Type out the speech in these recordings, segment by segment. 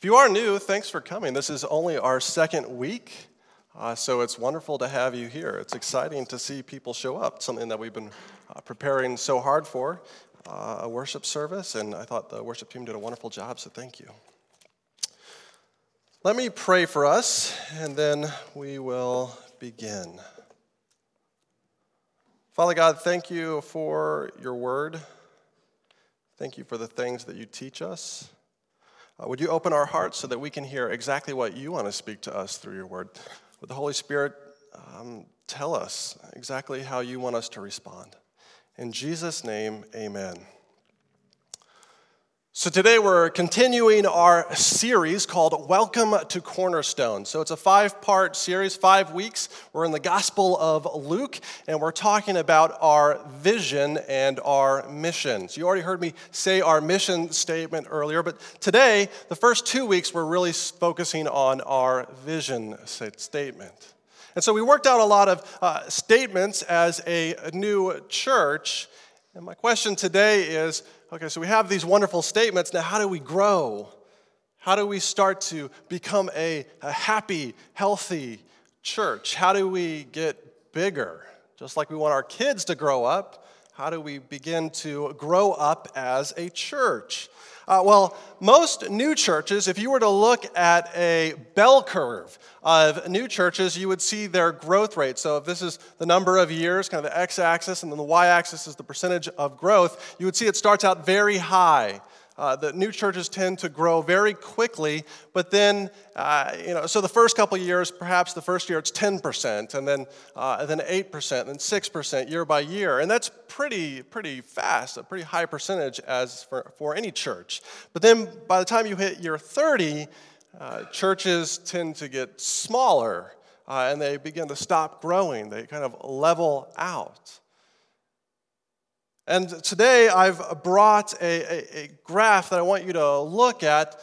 If you are new, thanks for coming. This is only our second week, so it's wonderful to have you here. It's exciting to see people show up, something that we've been preparing so hard for, a worship service, and I thought the worship team did a wonderful job, so thank you. Let me pray for us, and then we will begin. Father God, thank you for your word. Thank you for the things that you teach us. Would you open our hearts so that we can hear exactly what you want to speak to us through your word? Would the Holy Spirit tell us exactly how you want us to respond? In Jesus' name, amen. So today we're continuing our series called Welcome to Cornerstone. So it's a 5-part series, 5 weeks. We're in the Gospel of Luke, and we're talking about our vision and our mission. So you already heard me say our mission statement earlier, but today, the first 2 weeks, we're really focusing on our vision statement. And so we worked out a lot of statements as a new church, and my question today is, okay, so we have these wonderful statements. Now, how do we grow? How do we start to become a happy, healthy church? How do we get bigger? Just like we want our kids to grow up, how do we begin to grow up as a church? Well, most new churches, if you were to look at a bell curve of new churches, you would see their growth rate. So if this is the number of years, kind of the x-axis, and then the y-axis is the percentage of growth, you would see it starts out very high. The new churches tend to grow very quickly, but then, so the first couple years, perhaps the first year it's 10%, and then 8%, and then 6% year by year, and that's pretty fast, a pretty high percentage as for any church. But then by the time you hit year 30, churches tend to get smaller, and they begin to stop growing. They kind of level out. And today I've brought a graph that I want you to look at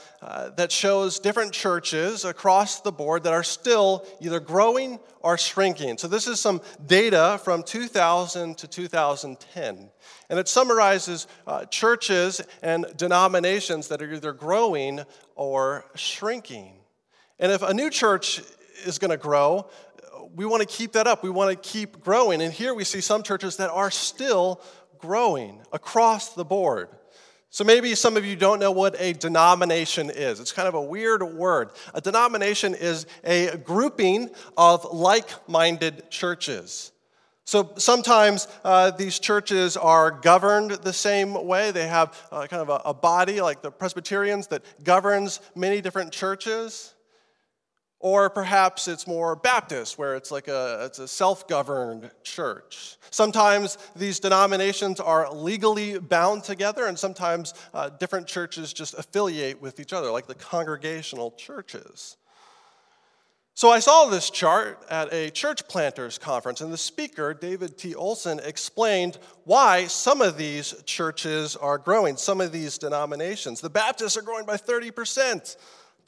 that shows different churches across the board that are still either growing or shrinking. So this is some data from 2000 to 2010. And it summarizes churches and denominations that are either growing or shrinking. And if a new church is going to grow, we want to keep that up. We want to keep growing. And here we see some churches that are still growing across the board. So maybe some of you don't know what a denomination is. It's kind of a weird word. A denomination is a grouping of like-minded churches. So sometimes these churches are governed the same way. They have kind of a body like the Presbyterians that governs many different churches. Or perhaps it's more Baptist, where it's like it's a self-governed church. Sometimes these denominations are legally bound together, and sometimes different churches just affiliate with each other, like the congregational churches. So I saw this chart at a church planters conference, and the speaker, David T. Olson, explained why some of these churches are growing, some of these denominations. The Baptists are growing by 30%.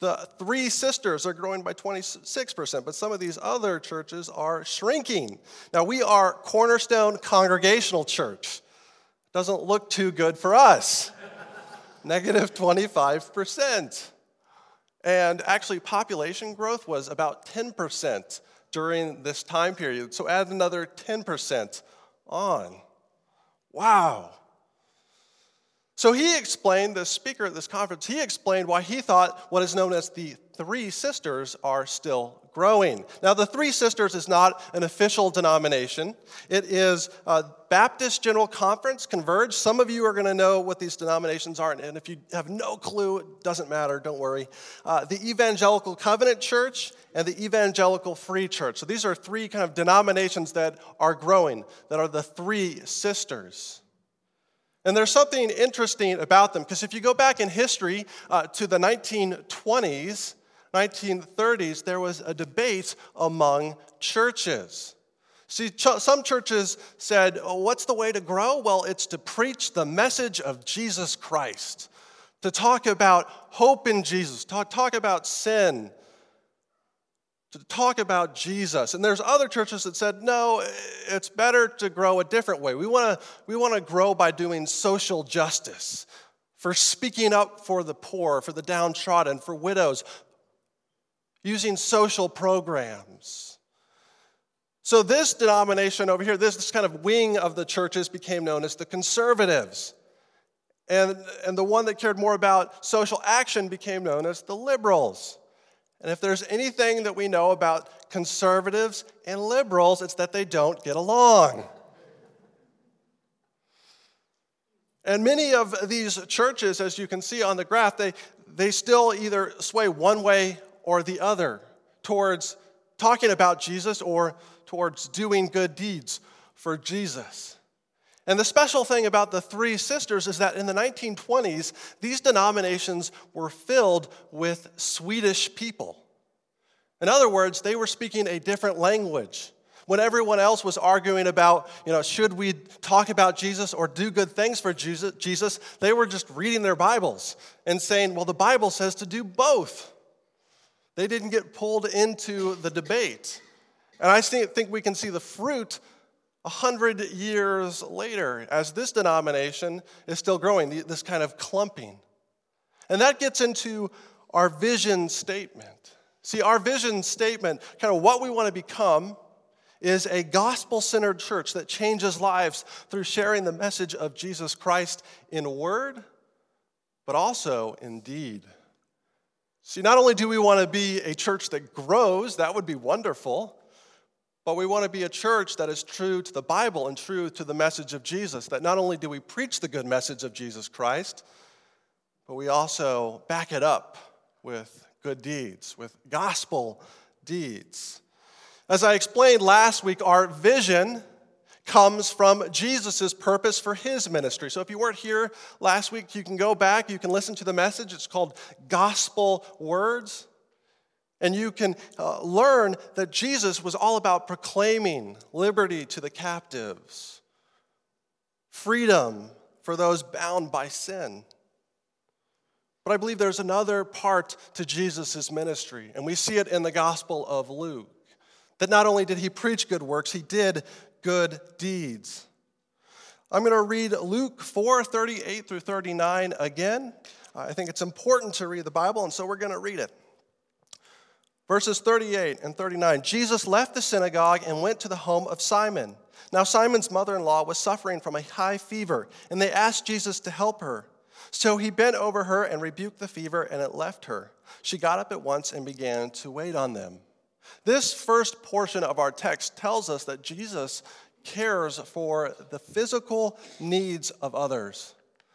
The Three Sisters are growing by 26%, but some of these other churches are shrinking. Now, we are Cornerstone Congregational Church. Doesn't look too good for us. Negative 25%. And actually, population growth was about 10% during this time period. So add another 10% on. Wow. So he explained, the speaker at this conference, he explained why he thought what is known as the Three Sisters are still growing. Now, the Three Sisters is not an official denomination. It is Baptist General Conference, Converge. Some of you are going to know what these denominations are, and if you have no clue, it doesn't matter, don't worry. The Evangelical Covenant Church and the Evangelical Free Church. So these are three kind of denominations that are growing, that are the Three Sisters. And there's something interesting about them, because if you go back in history to the 1920s, 1930s, there was a debate among churches. See, some churches said, oh, what's the way to grow? Well, it's to preach the message of Jesus Christ, to talk about hope in Jesus, talk about sin, to talk about Jesus. And there's other churches that said, no, it's better to grow a different way. We want to grow by doing social justice, for speaking up for the poor, for the downtrodden, for widows, using social programs. So this denomination over here, this kind of wing of the churches became known as the conservatives. And the one that cared more about social action became known as the liberals. And if there's anything that we know about conservatives and liberals, it's that they don't get along. And many of these churches, as you can see on the graph, they still either sway one way or the other towards talking about Jesus or towards doing good deeds for Jesus. And the special thing about the Three Sisters is that in the 1920s, these denominations were filled with Swedish people. In other words, they were speaking a different language. When everyone else was arguing about, should we talk about Jesus or do good things for Jesus, they were just reading their Bibles and saying, well, the Bible says to do both. They didn't get pulled into the debate. And I think we can see the fruit 100 years later, as this denomination is still growing, this kind of clumping. And that gets into our vision statement. See, our vision statement, kind of what we want to become, is a gospel-centered church that changes lives through sharing the message of Jesus Christ in word, but also in deed. See, not only do we want to be a church that grows, that would be wonderful, but we want to be a church that is true to the Bible and true to the message of Jesus, that not only do we preach the good message of Jesus Christ, but we also back it up with good deeds, with gospel deeds. As I explained last week, our vision comes from Jesus' purpose for his ministry. So if you weren't here last week, you can go back, you can listen to the message. It's called Gospel Words. And you can learn that Jesus was all about proclaiming liberty to the captives, freedom for those bound by sin. But I believe there's another part to Jesus' ministry, and we see it in the Gospel of Luke, that not only did he preach good works, he did good deeds. I'm going to read Luke 4:38 through 39 again. I think it's important to read the Bible, and so we're going to read it. Verses 38 and 39, Jesus left the synagogue and went to the home of Simon. Now Simon's mother-in-law was suffering from a high fever, and they asked Jesus to help her. So he bent over her and rebuked the fever, and it left her. She got up at once and began to wait on them. This first portion of our text tells us that Jesus cares for the physical needs of others,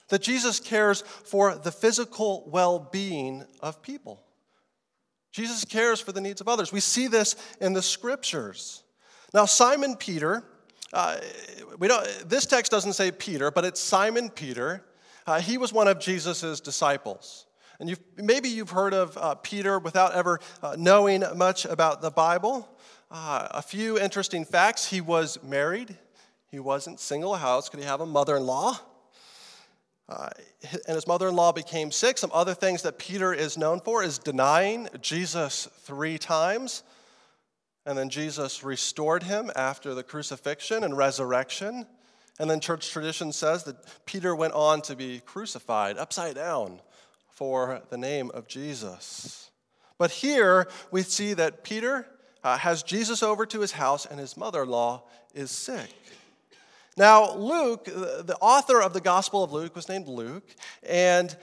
that Jesus cares for the physical well-being of people. Jesus cares for the needs of others. We see this in the scriptures. Now, Simon Peter, this text doesn't say Peter, but it's Simon Peter. He was one of Jesus' disciples. And maybe you've heard of Peter without ever knowing much about the Bible. A few interesting facts. He was married. He wasn't single. How else could he have a mother-in-law? And his mother-in-law became sick. Some other things that Peter is known for is denying Jesus 3 times. And then Jesus restored him after the crucifixion and resurrection. And then church tradition says that Peter went on to be crucified upside down for the name of Jesus. But here we see that Peter has Jesus over to his house and his mother-in-law is sick. Now, Luke, the author of the Gospel of Luke, was named Luke, and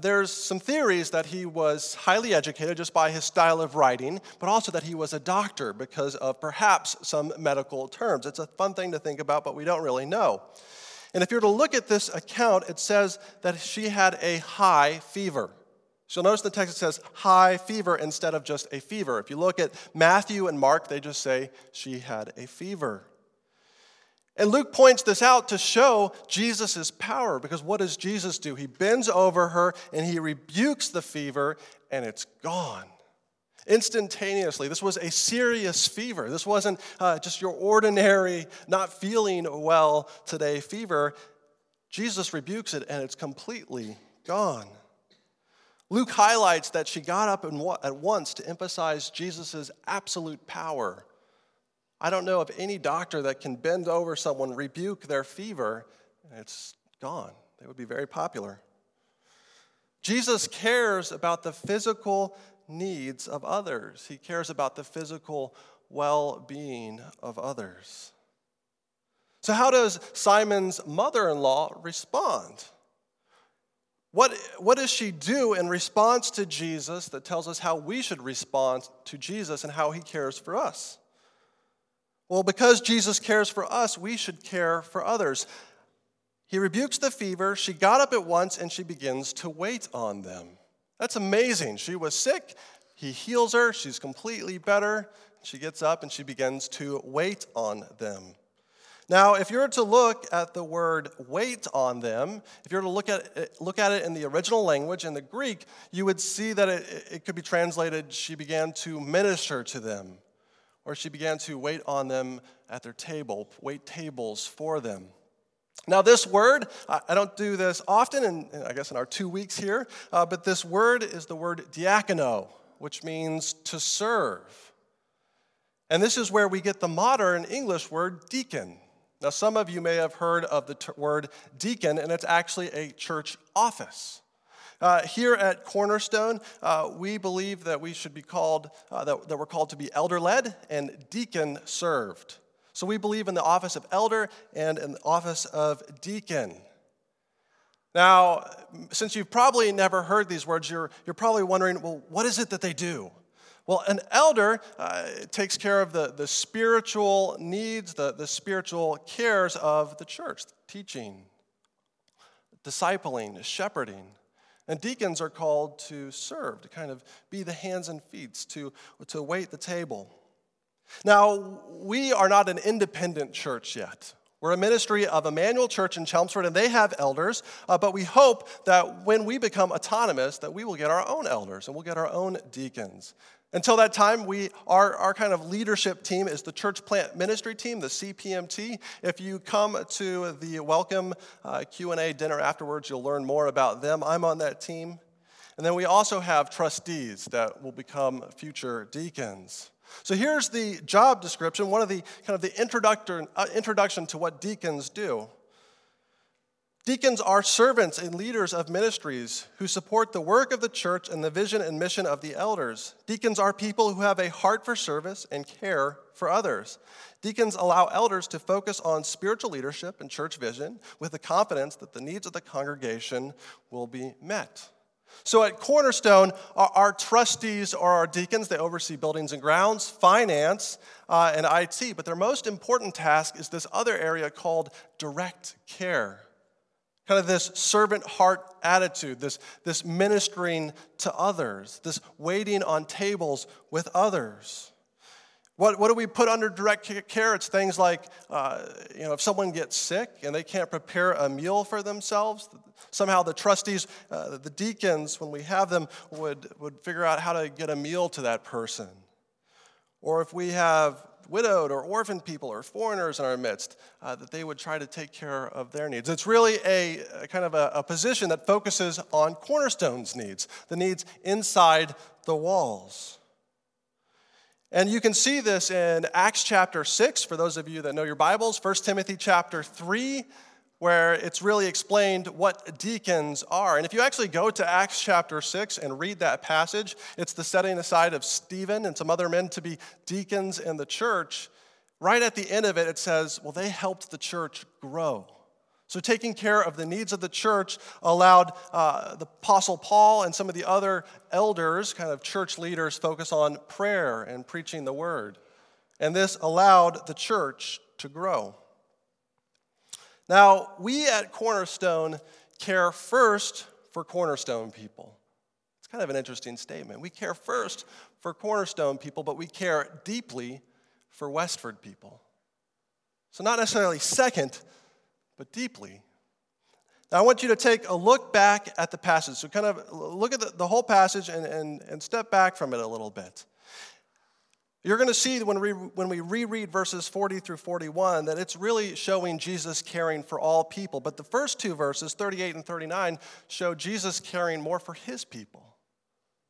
there's some theories that he was highly educated just by his style of writing, but also that he was a doctor because of perhaps some medical terms. It's a fun thing to think about, but we don't really know. And if you were to look at this account, it says that she had a high fever. So you'll notice the text it says high fever instead of just a fever. If you look at Matthew and Mark, they just say she had a fever. And Luke points this out to show Jesus' power, because what does Jesus do? He bends over her, and he rebukes the fever, and it's gone. Instantaneously. This was a serious fever. This wasn't just your ordinary, not feeling well today fever. Jesus rebukes it, and it's completely gone. Luke highlights that she got up at once to emphasize Jesus' absolute power. I don't know of any doctor that can bend over someone, rebuke their fever, and it's gone. They would be very popular. Jesus cares about the physical needs of others. He cares about the physical well-being of others. So how does Simon's mother-in-law respond? What does she do in response to Jesus that tells us how we should respond to Jesus and how he cares for us? Well, because Jesus cares for us, we should care for others. He rebukes the fever. She got up at once, and she begins to wait on them. That's amazing. She was sick. He heals her. She's completely better. She gets up, and she begins to wait on them. Now, if you're to look at the word wait on them, if you're to look at it in the original language, in the Greek, you would see that it could be translated, she began to minister to them, or she began to wait on them at their table, wait tables for them. Now, this word, I don't do this often, and I guess in our 2 weeks here, but this word is the word diakono, which means to serve. And this is where we get the modern English word deacon. Now, some of you may have heard of the word deacon, and it's actually a church office. Here at Cornerstone, we believe that we should be called, that we're called to be elder-led and deacon-served. So we believe in the office of elder and in the office of deacon. Now, since you've probably never heard these words, you're probably wondering, well, what is it that they do? Well, an elder takes care of the spiritual needs, the spiritual cares of the church, teaching, discipling, shepherding. And deacons are called to serve, to kind of be the hands and feet, to wait the table. Now, we are not an independent church yet. We're a ministry of Emmanuel Church in Chelmsford, and they have elders, but we hope that when we become autonomous, that we will get our own elders and we'll get our own deacons. Until that time, our kind of leadership team is the church plant ministry team, the CPMT. If you come to the welcome Q&A dinner afterwards, you'll learn more about them. I'm on that team. And then we also have trustees that will become future deacons. So here's the job description, one of the kind of the introduction to what deacons do. Deacons are servants and leaders of ministries who support the work of the church and the vision and mission of the elders. Deacons are people who have a heart for service and care for others. Deacons allow elders to focus on spiritual leadership and church vision with the confidence that the needs of the congregation will be met. So at Cornerstone, our trustees are our deacons. They oversee buildings and grounds, finance, and IT. But their most important task is this other area called direct care, kind of this servant heart attitude, this ministering to others, this waiting on tables with others. What do we put under direct care? It's things like, if someone gets sick and they can't prepare a meal for themselves, somehow the trustees, the deacons, when we have them, would figure out how to get a meal to that person. Or if we have widowed or orphaned people or foreigners in our midst, that they would try to take care of their needs. It's really a kind of a position that focuses on Cornerstone's needs, the needs inside the walls. And you can see this in Acts chapter 6, for those of you that know your Bibles, 1 Timothy chapter 3, where it's really explained what deacons are. And if you actually go to Acts chapter 6 and read that passage, it's the setting aside of Stephen and some other men to be deacons in the church. Right at the end of it, it says, well, they helped the church grow. So taking care of the needs of the church allowed the Apostle Paul and some of the other elders, kind of church leaders, focus on prayer and preaching the word. And this allowed the church to grow. Now, we at Cornerstone care first for Cornerstone people. It's kind of an interesting statement. We care first for Cornerstone people, but we care deeply for Westford people. So not necessarily second, but deeply. Now I want you to take a look back at the passage. So kind of look at the whole passage and step back from it a little bit. You're going to see when we reread verses 40 through 41 that it's really showing Jesus caring for all people. But the first two verses, 38 and 39, show Jesus caring more for his people.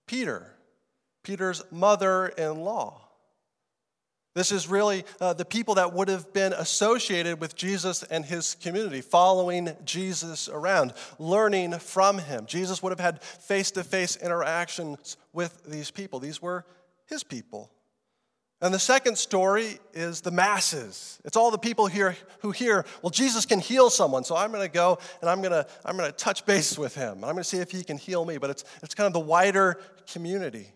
Peter's mother-in-law. This is really the people that would have been associated with Jesus and his community, following Jesus around, learning from him. Jesus would have had face-to-face interactions with these people. These were his people. And the second story is the masses. It's all the people here who hear, well, Jesus can heal someone, so I'm going to go and I'm going to touch base with him. And I'm going to see if he can heal me. But it's kind of the wider community.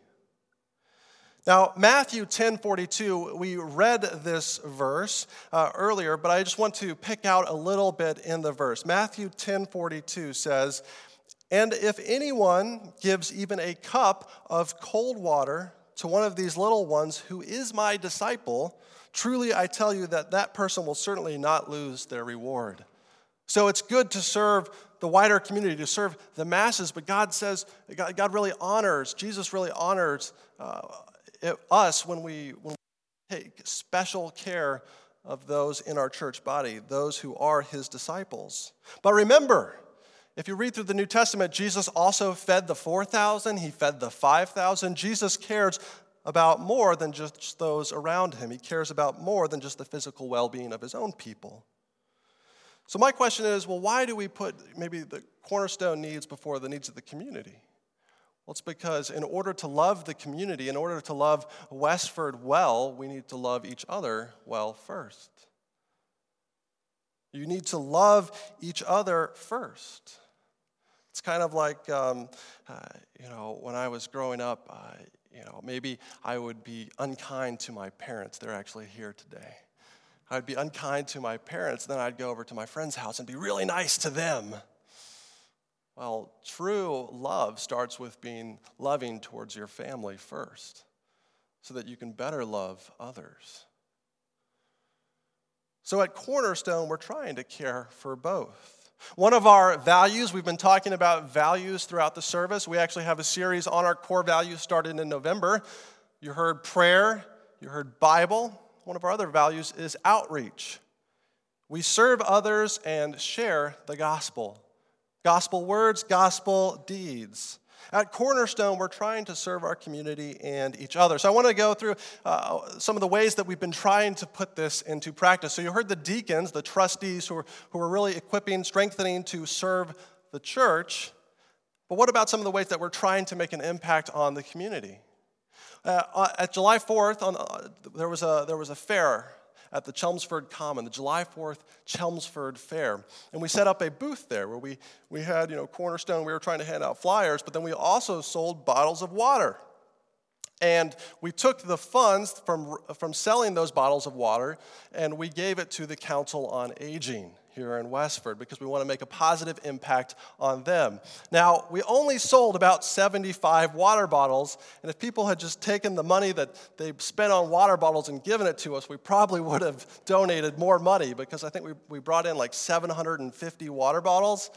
Now, Matthew 10:42, we read this verse earlier, but I just want to pick out a little bit in the verse. Matthew 10:42 says, "And if anyone gives even a cup of cold water to one of these little ones who is my disciple, truly I tell you that that person will certainly not lose their reward." So it's good to serve the wider community, to serve the masses, but God says, God really honors, Jesus really honors us when we take special care of those in our church body, those who are his disciples. But remember, if you read through the New Testament, Jesus also fed the 4,000. He fed the 5,000. Jesus cares about more than just those around him. He cares about more than just the physical well-being of his own people. So my question is, well, why do we put maybe the Cornerstone needs before the needs of the community? Well, it's because in order to love the community, in order to love Westford well, we need to love each other well first. You need to love each other first. It's kind of like, when I was growing up, maybe I would be unkind to my parents. They're actually here today. I'd be unkind to my parents, then I'd go over to my friend's house and be really nice to them. Well, true love starts with being loving towards your family first, so that you can better love others. So at Cornerstone, we're trying to care for both. One of our values, we've been talking about values throughout the service. We actually have a series on our core values started in November. You heard prayer, you heard Bible. One of our other values is outreach. We serve others and share the gospel. Gospel words, gospel deeds. At Cornerstone, we're trying to serve our community and each other. So I want to go through some of the ways that we've been trying to put this into practice. So you heard the deacons, the trustees who are really equipping, strengthening to serve the church. But what about some of the ways that we're trying to make an impact on the community? At July 4th, there was a fair at the Chelmsford Common, the July 4th Chelmsford Fair. And we set up a booth there where we had, Cornerstone, we were trying to hand out flyers, but then we also sold bottles of water. And we took the funds from selling those bottles of water and we gave it to the Council on Aging here in Westford because we want to make a positive impact on them. Now, we only sold about 75 water bottles, and if people had just taken the money that they spent on water bottles and given it to us, we probably would have donated more money because I think we brought in like 750 water bottles.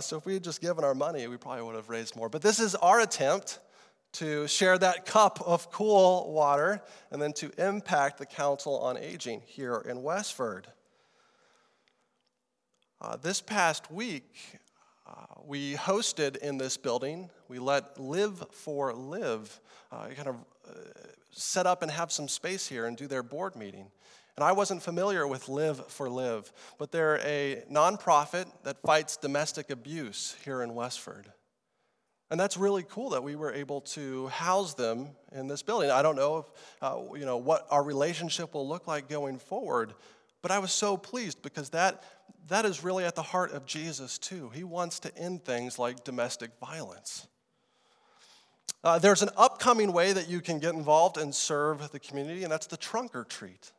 So if we had just given our money, we probably would have raised more. But this is our attempt to share that cup of cool water and then to impact the Council on Aging here in Westford. This past week, we hosted in this building, we let Live for Live set up and have some space here and do their board meeting. And I wasn't familiar with Live for Live, but they're a nonprofit that fights domestic abuse here in Westford. And that's really cool that we were able to house them in this building. I don't know if, what our relationship will look like going forward, but I was so pleased because that is really at the heart of Jesus, too. He wants to end things like domestic violence. There's an upcoming way that you can get involved and serve the community, and that's the trunk or treat.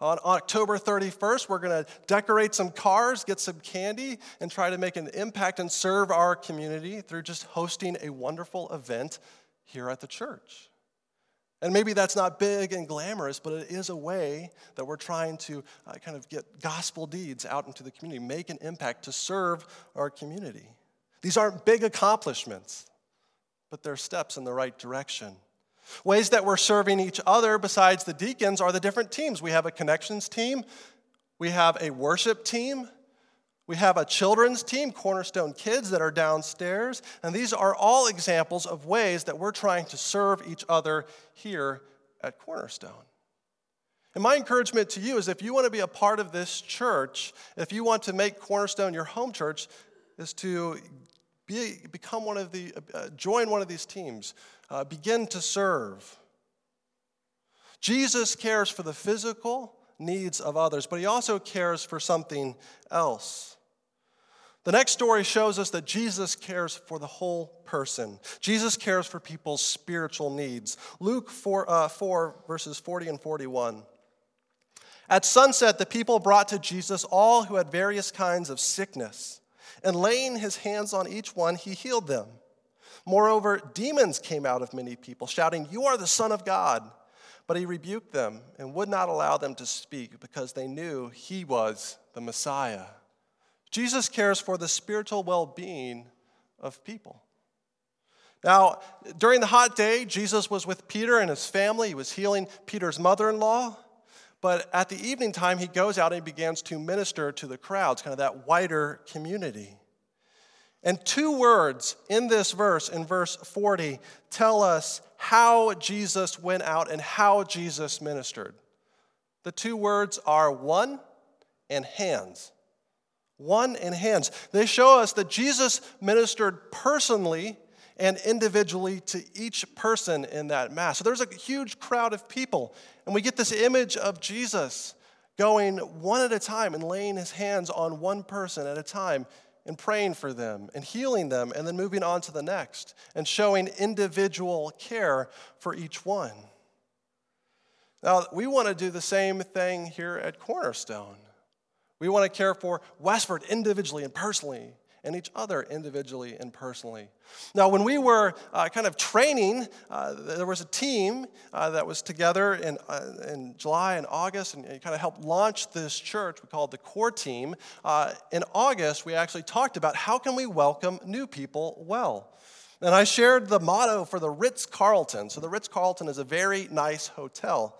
On October 31st, we're going to decorate some cars, get some candy, and try to make an impact and serve our community through just hosting a wonderful event here at the church. And maybe that's not big and glamorous, but it is a way that we're trying to kind of get gospel deeds out into the community, make an impact to serve our community. These aren't big accomplishments, but they're steps in the right direction. Ways that we're serving each other besides the deacons are the different teams. We have a connections team. We have a worship team. We have a children's team, Cornerstone Kids, that are downstairs. And these are all examples of ways that we're trying to serve each other here at Cornerstone. And my encouragement to you is if you want to be a part of this church, if you want to make Cornerstone your home church, is to become one of the, join one of these teams. Begin to serve. Jesus cares for the physical needs of others, but he also cares for something else. The next story shows us that Jesus cares for the whole person. Jesus cares for people's spiritual needs. Luke 4, verses 40 and 41. At sunset, the people brought to Jesus all who had various kinds of sickness, and laying his hands on each one, he healed them. Moreover, demons came out of many people, shouting, "You are the Son of God." But he rebuked them and would not allow them to speak because they knew he was the Messiah. Jesus cares for the spiritual well-being of people. Now, during the hot day, Jesus was with Peter and his family. He was healing Peter's mother-in-law. But at the evening time, he goes out and begins to minister to the crowds, kind of that wider community. And two words in this verse, in verse 40, tell us how Jesus went out and how Jesus ministered. The two words are one and hands. One and hands. They show us that Jesus ministered personally and individually to each person in that mass. So there's a huge crowd of people, and we get this image of Jesus going one at a time and laying his hands on one person at a time and praying for them and healing them and then moving on to the next and showing individual care for each one. Now, we want to do the same thing here at Cornerstone. We want to care for Westford individually and personally, and each other individually and personally. Now, when we were kind of training, there was a team that was together in July and August, and kind of helped launch this church. We called it the Core Team. In August, we actually talked about how can we welcome new people well. And I shared the motto for the Ritz-Carlton. So the Ritz-Carlton is a very nice hotel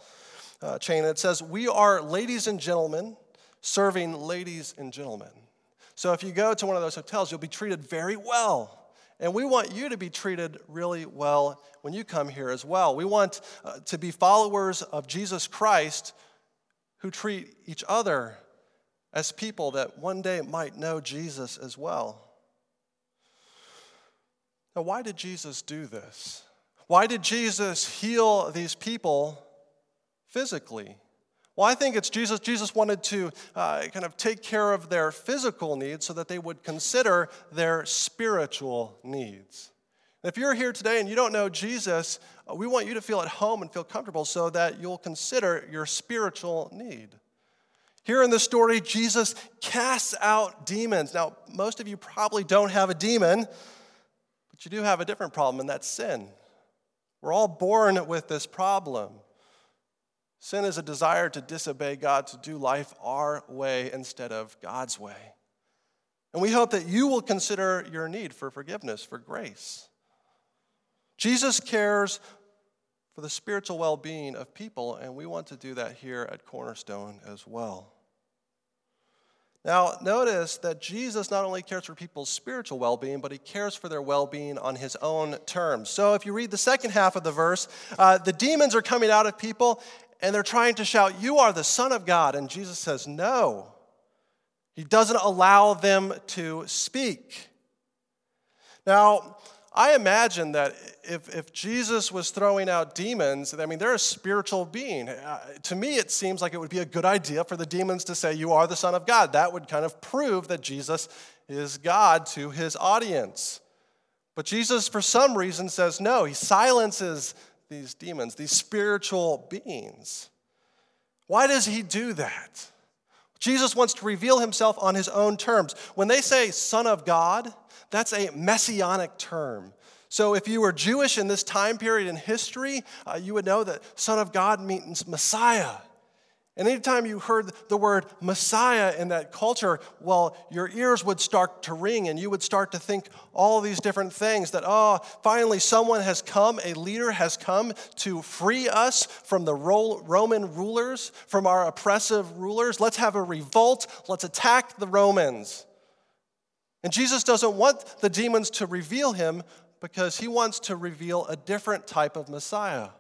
chain. It says, "We are ladies and gentlemen, serving ladies and gentlemen." So if you go to one of those hotels, you'll be treated very well. And we want you to be treated really well when you come here as well. We want to be followers of Jesus Christ who treat each other as people that one day might know Jesus as well. Now, why did Jesus do this? Why did Jesus heal these people physically? Well, I think it's Jesus wanted to kind of take care of their physical needs so that they would consider their spiritual needs. And if you're here today and you don't know Jesus, we want you to feel at home and feel comfortable so that you'll consider your spiritual need. Here in this story, Jesus casts out demons. Now, most of you probably don't have a demon, but you do have a different problem, and that's sin. We're all born with this problem. Sin is a desire to disobey God, to do life our way instead of God's way. And we hope that you will consider your need for forgiveness, for grace. Jesus cares for the spiritual well-being of people, and we want to do that here at Cornerstone as well. Now, notice that Jesus not only cares for people's spiritual well-being, but he cares for their well-being on his own terms. So if you read the second half of the verse, the demons are coming out of people, and they're trying to shout, "You are the Son of God." And Jesus says, no. He doesn't allow them to speak. Now, I imagine that if Jesus was throwing out demons, I mean, they're a spiritual being. To me, it seems like it would be a good idea for the demons to say, "You are the Son of God." That would kind of prove that Jesus is God to his audience. But Jesus, for some reason, says no. He silences these demons, these spiritual beings. Why does he do that? Jesus wants to reveal himself on his own terms. When they say Son of God, that's a messianic term. So if you were Jewish in this time period in history, you would know that Son of God means Messiah. And anytime you heard the word Messiah in that culture, well, your ears would start to ring and you would start to think all these different things that, oh, finally someone has come, a leader has come to free us from the Roman rulers, from our oppressive rulers. Let's have a revolt. Let's attack the Romans. And Jesus doesn't want the demons to reveal him because he wants to reveal a different type of Messiah.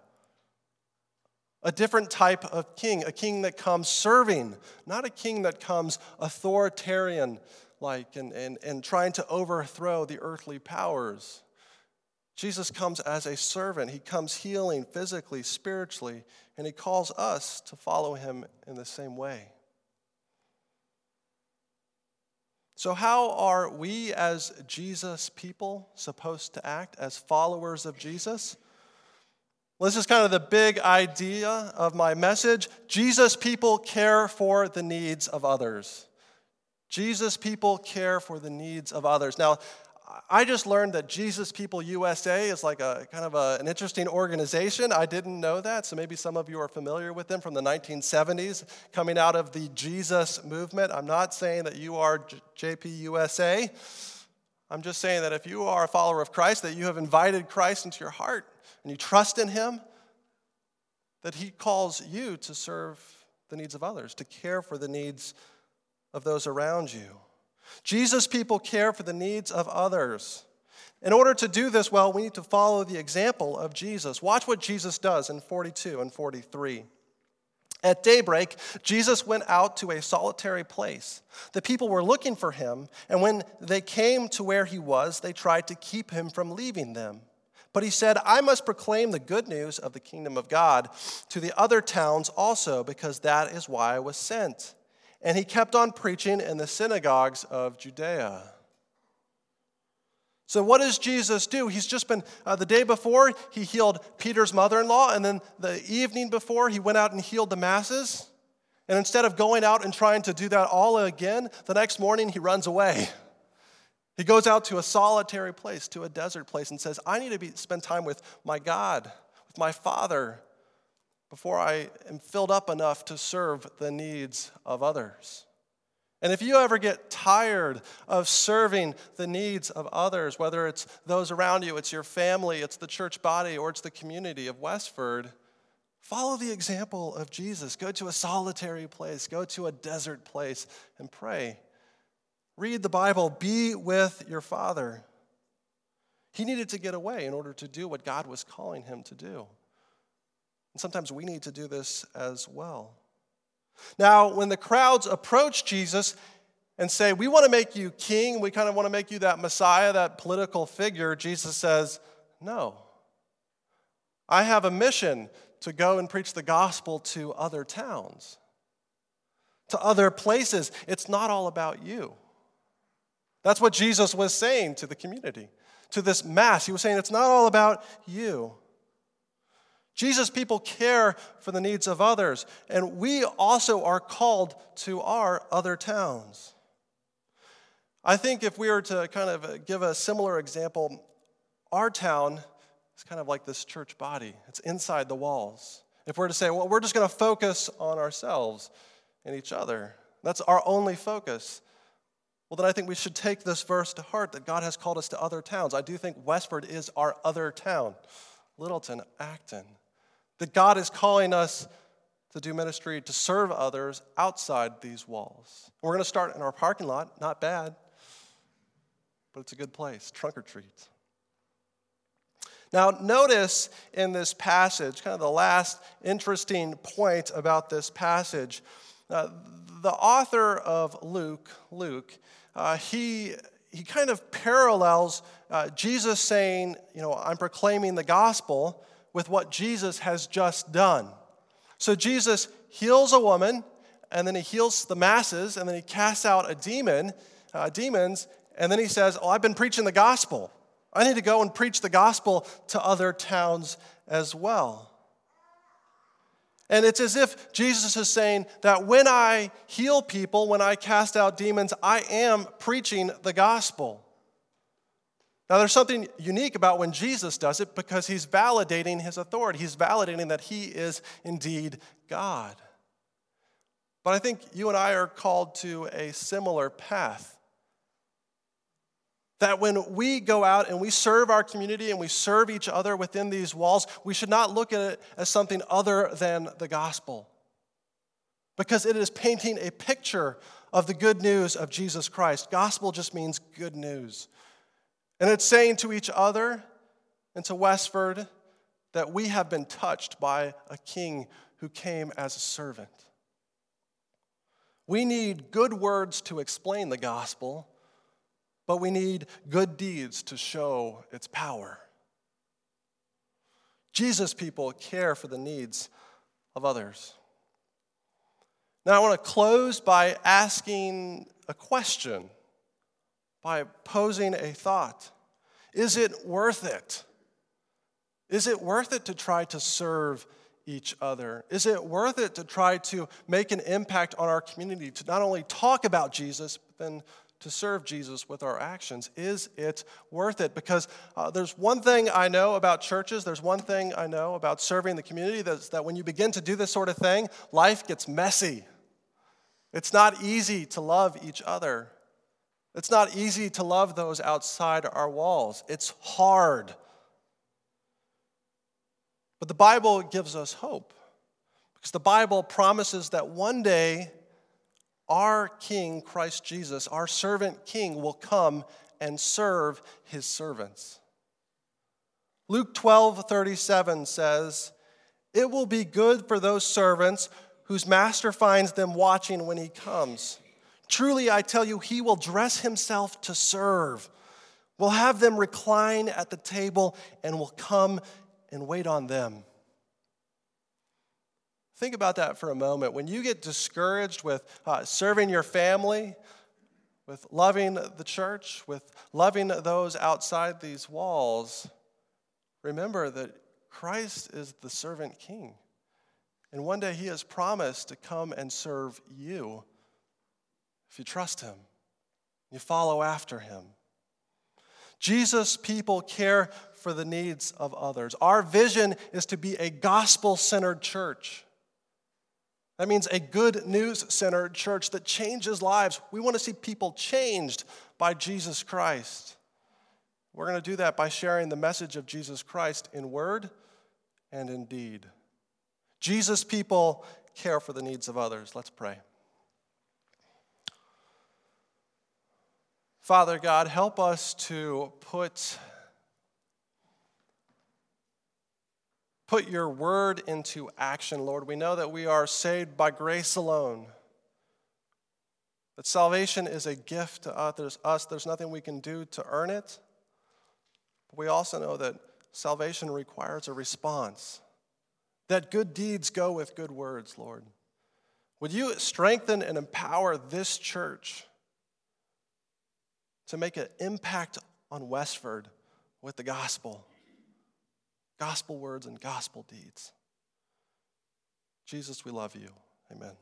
A different type of king, a king that comes serving, not a king that comes authoritarian-like and trying to overthrow the earthly powers. Jesus comes as a servant. He comes healing physically, spiritually, and he calls us to follow him in the same way. So how are we as Jesus people supposed to act as followers of Jesus? Well, this is kind of the big idea of my message. Jesus people care for the needs of others. Jesus people care for the needs of others. Now, I just learned that Jesus People USA is like a kind of an interesting organization. I didn't know that, so maybe some of you are familiar with them from the 1970s, coming out of the Jesus movement. I'm not saying that you are JPUSA. I'm just saying that if you are a follower of Christ, that you have invited Christ into your heart and you trust in him, that he calls you to serve the needs of others, to care for the needs of those around you. Jesus people care for the needs of others. In order to do this well, we need to follow the example of Jesus. Watch what Jesus does in 42 and 43. At daybreak, Jesus went out to a solitary place. The people were looking for him, and when they came to where he was, they tried to keep him from leaving them. But he said, "I must proclaim the good news of the kingdom of God to the other towns also, because that is why I was sent." And he kept on preaching in the synagogues of Judea. So what does Jesus do? He's just been, the day before, he healed Peter's mother-in-law. And then the evening before, he went out and healed the masses. And instead of going out and trying to do that all again, the next morning he runs away. He goes out to a solitary place, to a desert place, and says, I need to spend time with my God, with my Father, before I am filled up enough to serve the needs of others. And if you ever get tired of serving the needs of others, whether it's those around you, it's your family, it's the church body, or it's the community of Westford, follow the example of Jesus. Go to a solitary place. Go to a desert place and pray. Read the Bible. Be with your Father. He needed to get away in order to do what God was calling him to do. And sometimes we need to do this as well. Now, when the crowds approach Jesus and say, we want to make you king, we kind of want to make you that Messiah, that political figure, Jesus says, no. I have a mission to go and preach the gospel to other towns, to other places. It's not all about you. That's what Jesus was saying to the community, to this mass. He was saying, it's not all about you. Jesus people care for the needs of others, and we also are called to our other towns. I think if we were to kind of give a similar example, our town is kind of like this church body. It's inside the walls. If we're to say, well, we're just going to focus on ourselves and each other, that's our only focus, well, then I think we should take this verse to heart that God has called us to other towns. I do think Westford is our other town, Littleton, Acton. That God is calling us to do ministry, to serve others outside these walls. We're going to start in our parking lot. Not bad, but it's a good place. Trunk or treat. Now, notice in this passage, kind of the last interesting point about this passage, the author of Luke, he kind of parallels Jesus saying, you know, I'm proclaiming the gospel with what Jesus has just done. So Jesus heals a woman, and then he heals the masses, and then he casts out a demons, and then he says, I've been preaching the gospel. I need to go and preach the gospel to other towns as well. And it's as if Jesus is saying that when I heal people, when I cast out demons, I am preaching the gospel. Now, there's something unique about when Jesus does it because he's validating his authority. He's validating that he is indeed God. But I think you and I are called to a similar path. That when we go out and we serve our community and we serve each other within these walls, we should not look at it as something other than the gospel. Because it is painting a picture of the good news of Jesus Christ. Gospel just means good news. And it's saying to each other and to Westford that we have been touched by a king who came as a servant. We need good words to explain the gospel, but we need good deeds to show its power. Jesus people care for the needs of others. Now, I want to close by asking a question, by posing a thought. Is it worth it? Is it worth it to try to serve each other? Is it worth it to try to make an impact on our community, to not only talk about Jesus, but then to serve Jesus with our actions? Is it worth it? Because there's one thing I know about churches, there's one thing I know about serving the community, that's that when you begin to do this sort of thing, life gets messy. It's not easy to love each other. It's not easy to love those outside our walls. It's hard. But the Bible gives us hope, because the Bible promises that one day our King, Christ Jesus, our servant King, will come and serve his servants. Luke 12:37 says, "It will be good for those servants whose master finds them watching when he comes. Truly, I tell you, he will dress himself to serve, will have them recline at the table, and will come and wait on them." Think about that for a moment. When you get discouraged with serving your family, with loving the church, with loving those outside these walls, remember that Christ is the servant king. And one day he has promised to come and serve you if you trust him, you follow after him. Jesus' people care for the needs of others. Our vision is to be a gospel-centered church. That means a good news-centered church that changes lives. We want to see people changed by Jesus Christ. We're going to do that by sharing the message of Jesus Christ in word and in deed. Jesus' people care for the needs of others. Let's pray. Father God, help us to put your word into action, Lord. We know that we are saved by grace alone, that salvation is a gift to us. There's nothing we can do to earn it. But we also know that salvation requires a response, that good deeds go with good words, Lord. Would you strengthen and empower this church to make an impact on Westford with the gospel? Gospel words and gospel deeds. Jesus, we love you. Amen.